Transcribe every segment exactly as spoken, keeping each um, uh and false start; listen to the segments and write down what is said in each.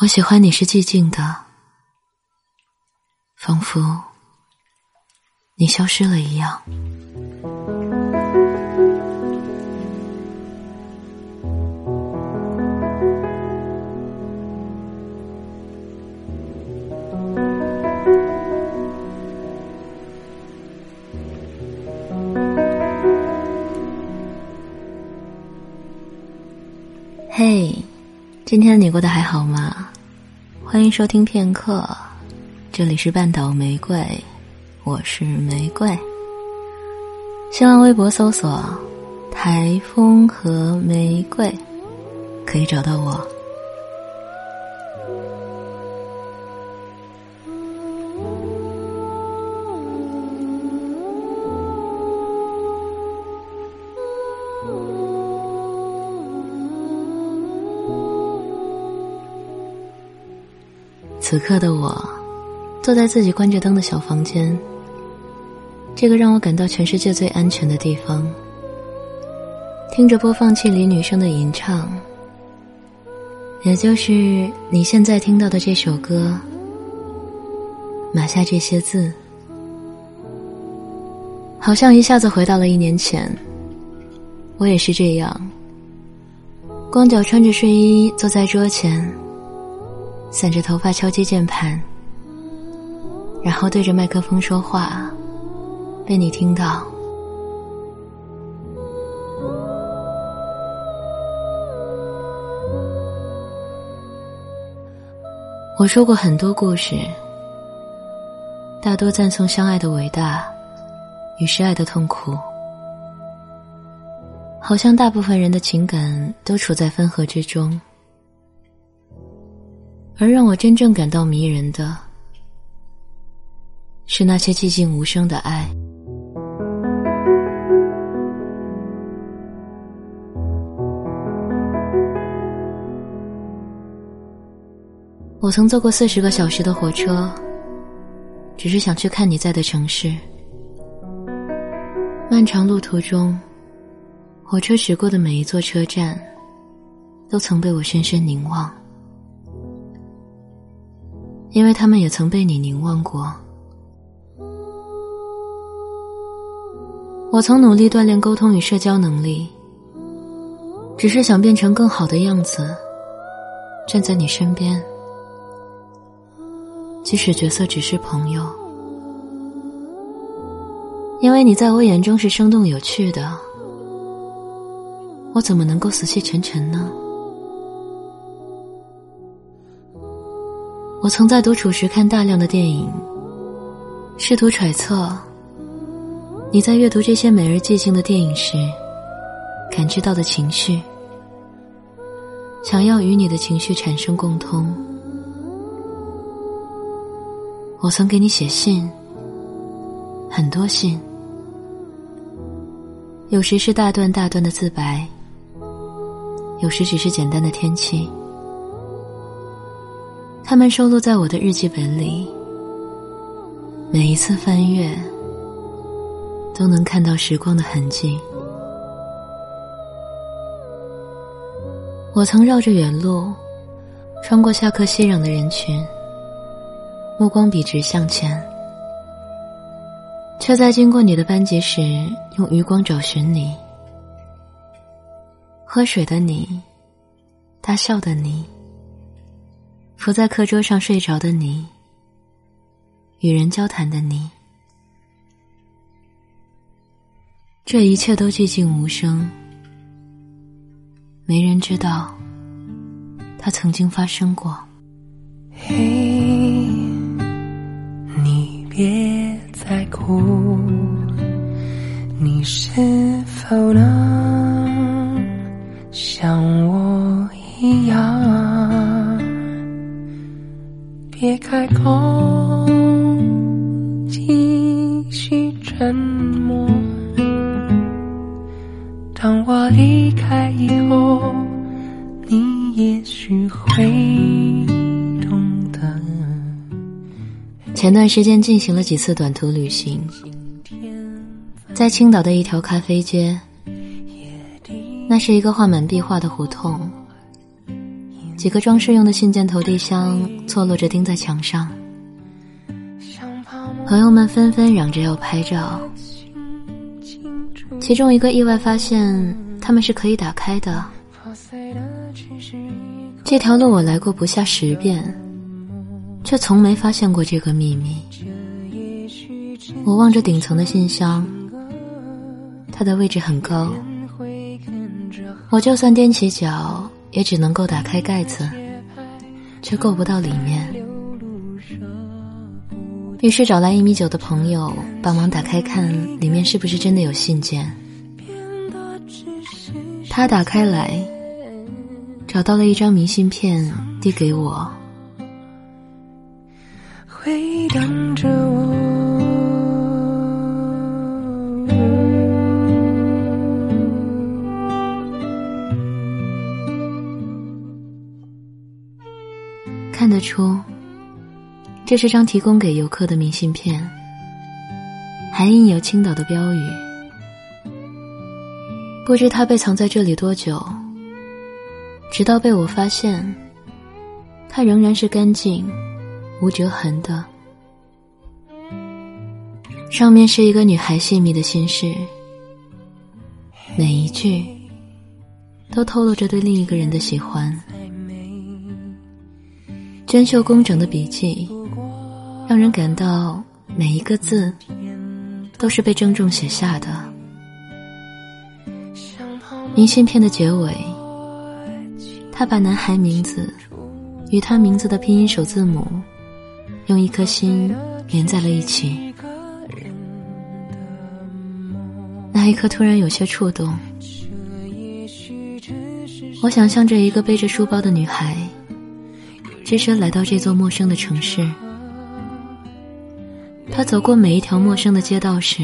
我喜欢你是寂静的，仿佛你消失了一样。嘿、hey, 今天你过得还好吗？欢迎收听片刻，这里是半岛玫瑰，我是玫瑰。新浪微博搜索台风和玫瑰可以找到我。此刻的我坐在自己关着灯的小房间，这个让我感到全世界最安全的地方，听着播放器里女生的吟唱，也就是你现在听到的这首歌，码下这些字，好像一下子回到了一年前。我也是这样，光脚穿着睡衣坐在桌前，散着头发敲击键盘，然后对着麦克风说话，被你听到。我说过很多故事，大多赞颂相爱的伟大与失爱的痛苦，好像大部分人的情感都处在分合之中。而让我真正感到迷人的，是那些寂静无声的爱。我曾坐过四十个小时的火车，只是想去看你在的城市。漫长路途中，火车驶过的每一座车站，都曾被我深深凝望。因为他们也曾被你凝望过。我曾努力锻炼沟通与社交能力，只是想变成更好的样子，站在你身边，即使角色只是朋友。因为你在我眼中是生动有趣的，我怎么能够死气沉沉呢？我曾在独处时看大量的电影，试图揣测你在阅读这些美而寂静的电影时感知到的情绪，想要与你的情绪产生共通。我曾给你写信，很多信，有时是大段大段的自白，有时只是简单的天气。他们收录在我的日记本里，每一次翻阅都能看到时光的痕迹。我曾绕着远路，穿过下课熙攘的人群，目光笔直向前，却在经过你的班级时用余光找寻你。喝水的你，大笑的你，伏在课桌上睡着的你，与人交谈的你，这一切都寂静无声，没人知道它曾经发生过。嘿，你别再哭，你是否能像我一样，别开口，继续沉默。当我离开以后，你也许会懂得。前段时间进行了几次短途旅行，在青岛的一条咖啡街，那是一个画满壁画的胡同，几个装饰用的信件投递箱错落着钉在墙上，朋友们纷纷嚷着要拍照，其中一个意外发现它们是可以打开的。这条路我来过不下十遍，却从没发现过这个秘密。我望着顶层的信箱，它的位置很高，我就算踮起脚也只能够打开盖子，却够不到里面。于是找来一米九的朋友帮忙打开，看里面是不是真的有信件。他打开来，找到了一张明信片递给我。回荡着我，看得出这是张提供给游客的明信片，还印有青岛的标语。不知它被藏在这里多久，直到被我发现，它仍然是干净无折痕的。上面是一个女孩细密的心事，每一句都透露着对另一个人的喜欢。娟秀工整的笔记让人感到每一个字都是被郑重写下的。明信片的结尾，他把男孩名字与他名字的拼音首字母用一颗心连在了一起。那一刻突然有些触动，我想象着一个背着书包的女孩只身来到这座陌生的城市，她走过每一条陌生的街道时，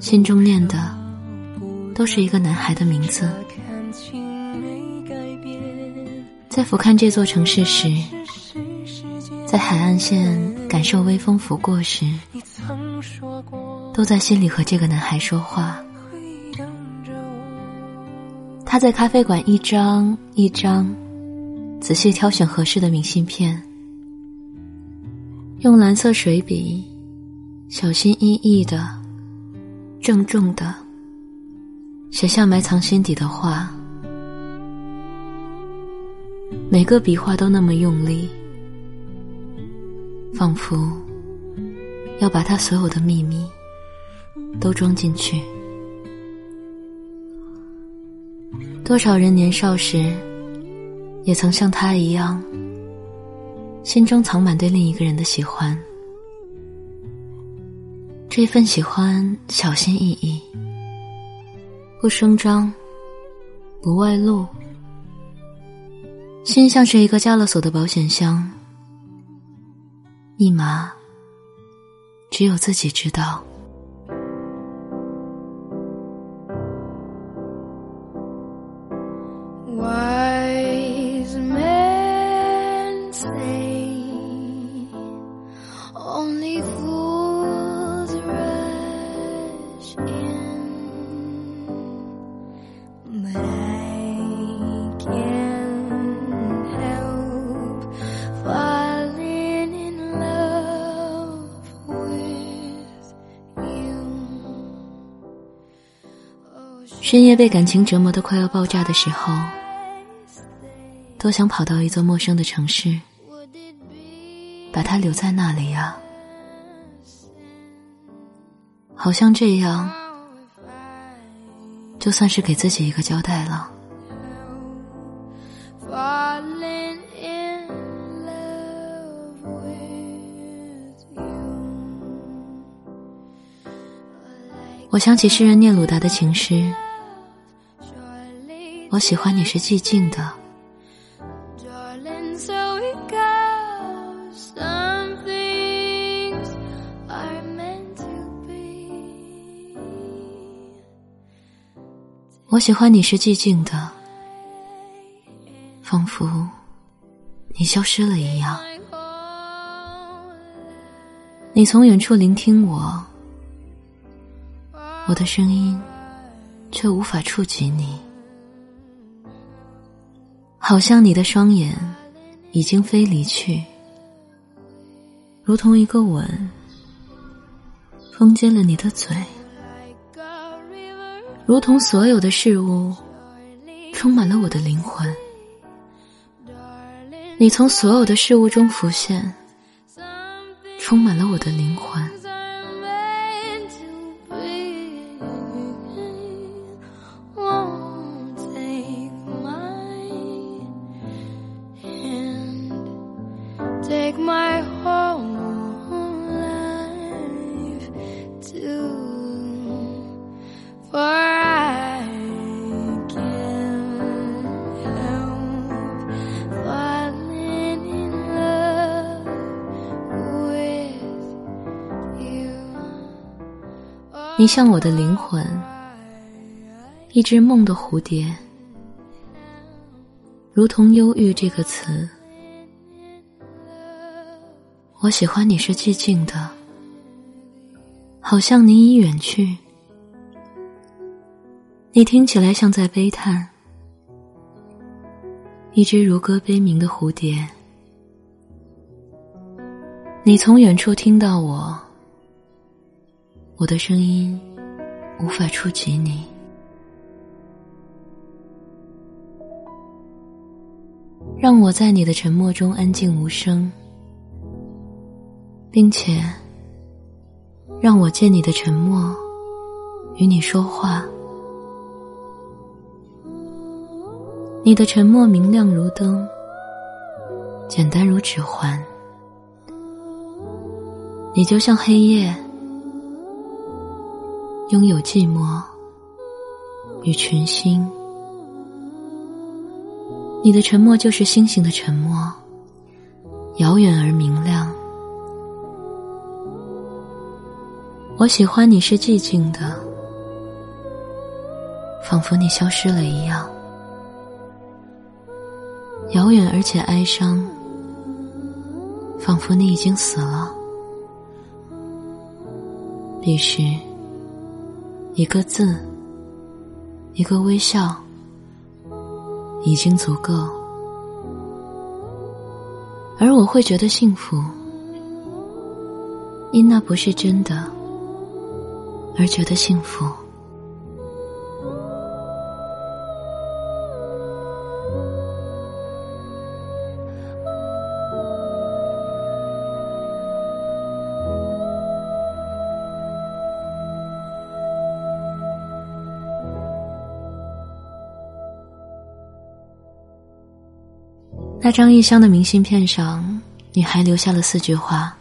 心中念的都是一个男孩的名字。在俯瞰这座城市时，在海岸线感受微风拂过时，都在心里和这个男孩说话。他在咖啡馆一张一张仔细挑选合适的明信片，用蓝色水笔小心翼翼的郑重的写下埋藏心底的话。每个笔画都那么用力，仿佛要把他所有的秘密都装进去。多少人年少时也曾像他一样，心中藏满对另一个人的喜欢，这份喜欢小心翼翼，不声张，不外露，心像是一个加了锁的保险箱，密码只有自己知道。Wise men say only fools rush in, but I can't.深夜被感情折磨得快要爆炸的时候，多想跑到一座陌生的城市，把它留在那里啊。好像这样就算是给自己一个交代了。我想起诗人聂鲁达的情诗，我喜欢你是寂静的，我喜欢你是寂静的，仿佛你消失了一样。你从远处聆听我，我的声音却无法触及你。好像你的双眼已经飞离去，如同一个吻封缄了你的嘴，如同所有的事物充满了我的灵魂。你从所有的事物中浮现，充满了我的灵魂。Take my whole life too, for I can't help falling in love with you. 你像我的灵魂，一只梦的蝴蝶，如同忧郁这个词。我喜欢你是寂静的，好像你已远去。你听起来像在悲叹，一只如歌悲鸣的蝴蝶。你从远处听到我，我的声音无法触及你。让我在你的沉默中安静无声，并且让我借你的沉默与你说话。你的沉默明亮如灯，简单如指环。你就像黑夜，拥有寂寞与群星。你的沉默就是星星的沉默，遥远而明亮。我喜欢你是寂静的，仿佛你消失了一样，遥远而且哀伤，仿佛你已经死了。彼时，一个字，一个微笑，已经足够，而我会觉得幸福，因那不是真的而觉得幸福。那张异乡的明信片上，女孩留下了四句话：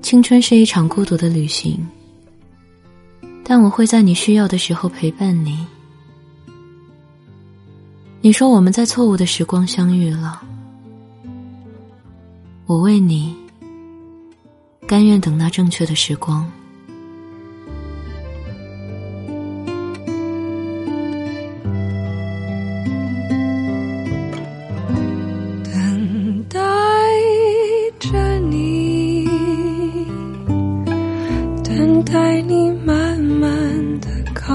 青春是一场孤独的旅行，但我会在你需要的时候陪伴你。你说我们在错误的时光相遇了，我为你甘愿等那正确的时光。带你慢慢地靠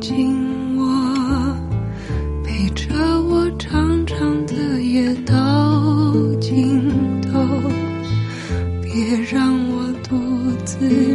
近我，陪着我长长的夜到尽头，别让我独自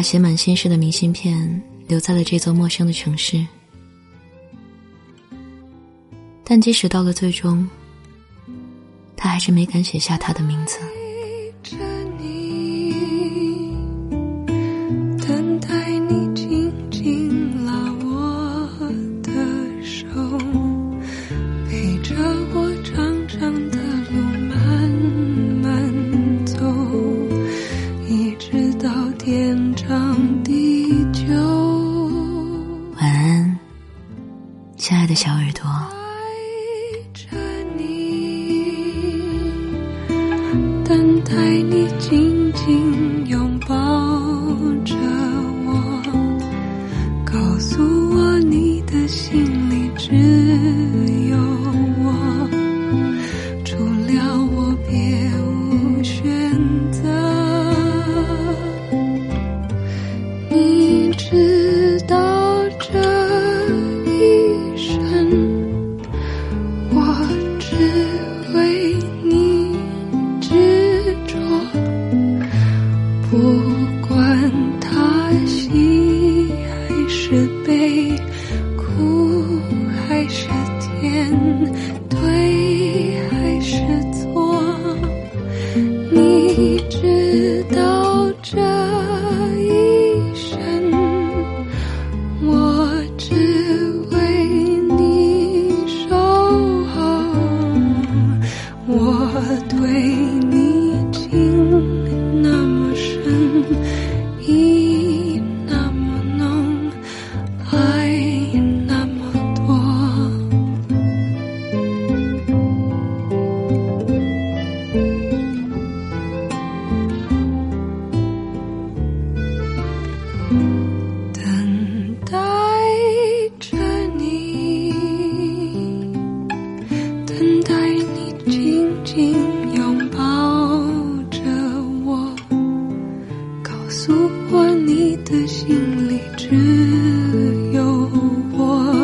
把写满心事的明信片留在了这座陌生的城市。但即使到了最终，他还是没敢写下他的名字。亲爱的小耳朵，爱着你，等待你紧紧拥抱着我，告诉我你的心里只有我，除了我别无选择。你知道这告诉我你的心里只有我。